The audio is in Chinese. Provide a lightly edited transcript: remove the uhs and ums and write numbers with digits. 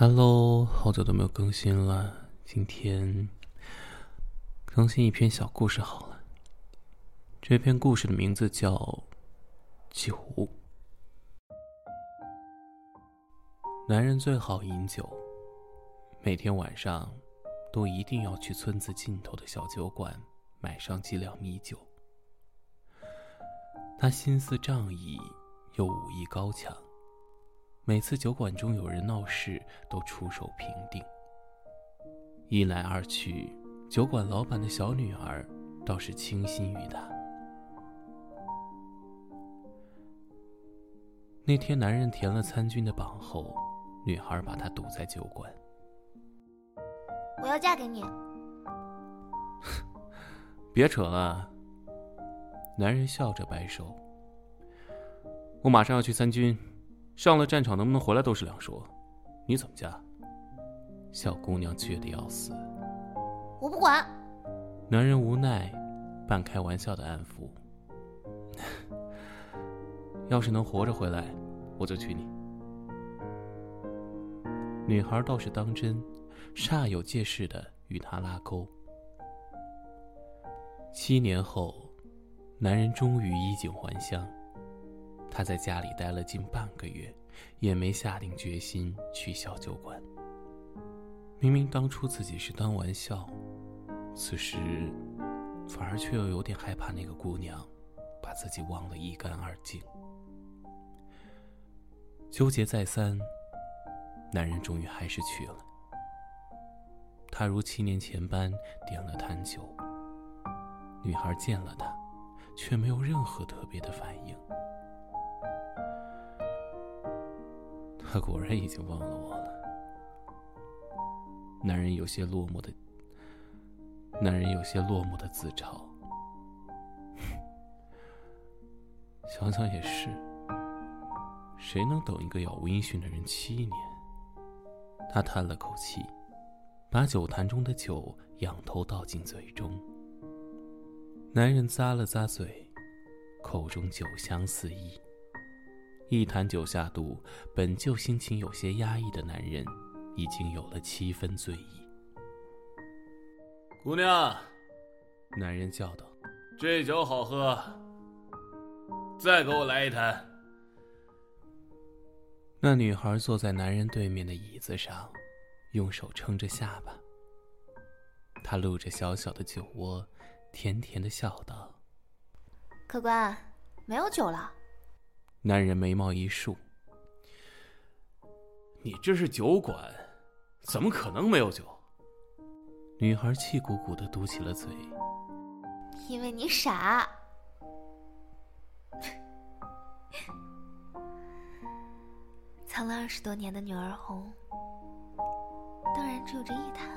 Hello， 好久都没有更新了，今天更新一篇小故事好了。这篇故事的名字叫《酒》。男人最好饮酒，每天晚上都一定要去村子尽头的小酒馆买上几两米酒。他心思仗义，又武艺高强。每次酒馆中有人闹事，都出手平定。一来二去，酒馆老板的小女儿倒是倾心于他。那天男人填了参军的榜后，女孩把他堵在酒馆。我要嫁给你。别扯了。男人笑着摆手。我马上要去参军。上了战场能不能回来都是两说，你怎么嫁？小姑娘倔得要死。我不管。男人无奈，半开玩笑的安抚。要是能活着回来，我就娶你。女孩倒是当真，煞有介事的与他拉钩。7年后，男人终于衣锦还乡。他在家里待了近半个月，也没下定决心去小酒馆。明明当初自己是当玩笑，此时反而却又有点害怕那个姑娘把自己忘了一干二净。纠结再三，男人终于还是去了。他如7年前般点了坛酒，女孩见了他，却没有任何特别的反应。他果然已经忘了我了。男人有些落寞的自嘲。想想也是，谁能等一个杳无音讯的人7年？他叹了口气，把酒坛中的酒仰头倒进嘴中。男人咂了咂嘴，口中酒香四溢。一坛酒下肚，本就心情有些压抑的男人已经有了7分醉意。姑娘，男人叫道，这酒好喝，再给我来一坛。那女孩坐在男人对面的椅子上，用手撑着下巴。她露着小小的酒窝，甜甜地笑道，客官，没有酒了。男人眉毛一竖，你这是酒馆，怎么可能没有酒？女孩气鼓鼓地嘟起了嘴，因为你傻。藏了20多年的女儿红，当然只有这一坛。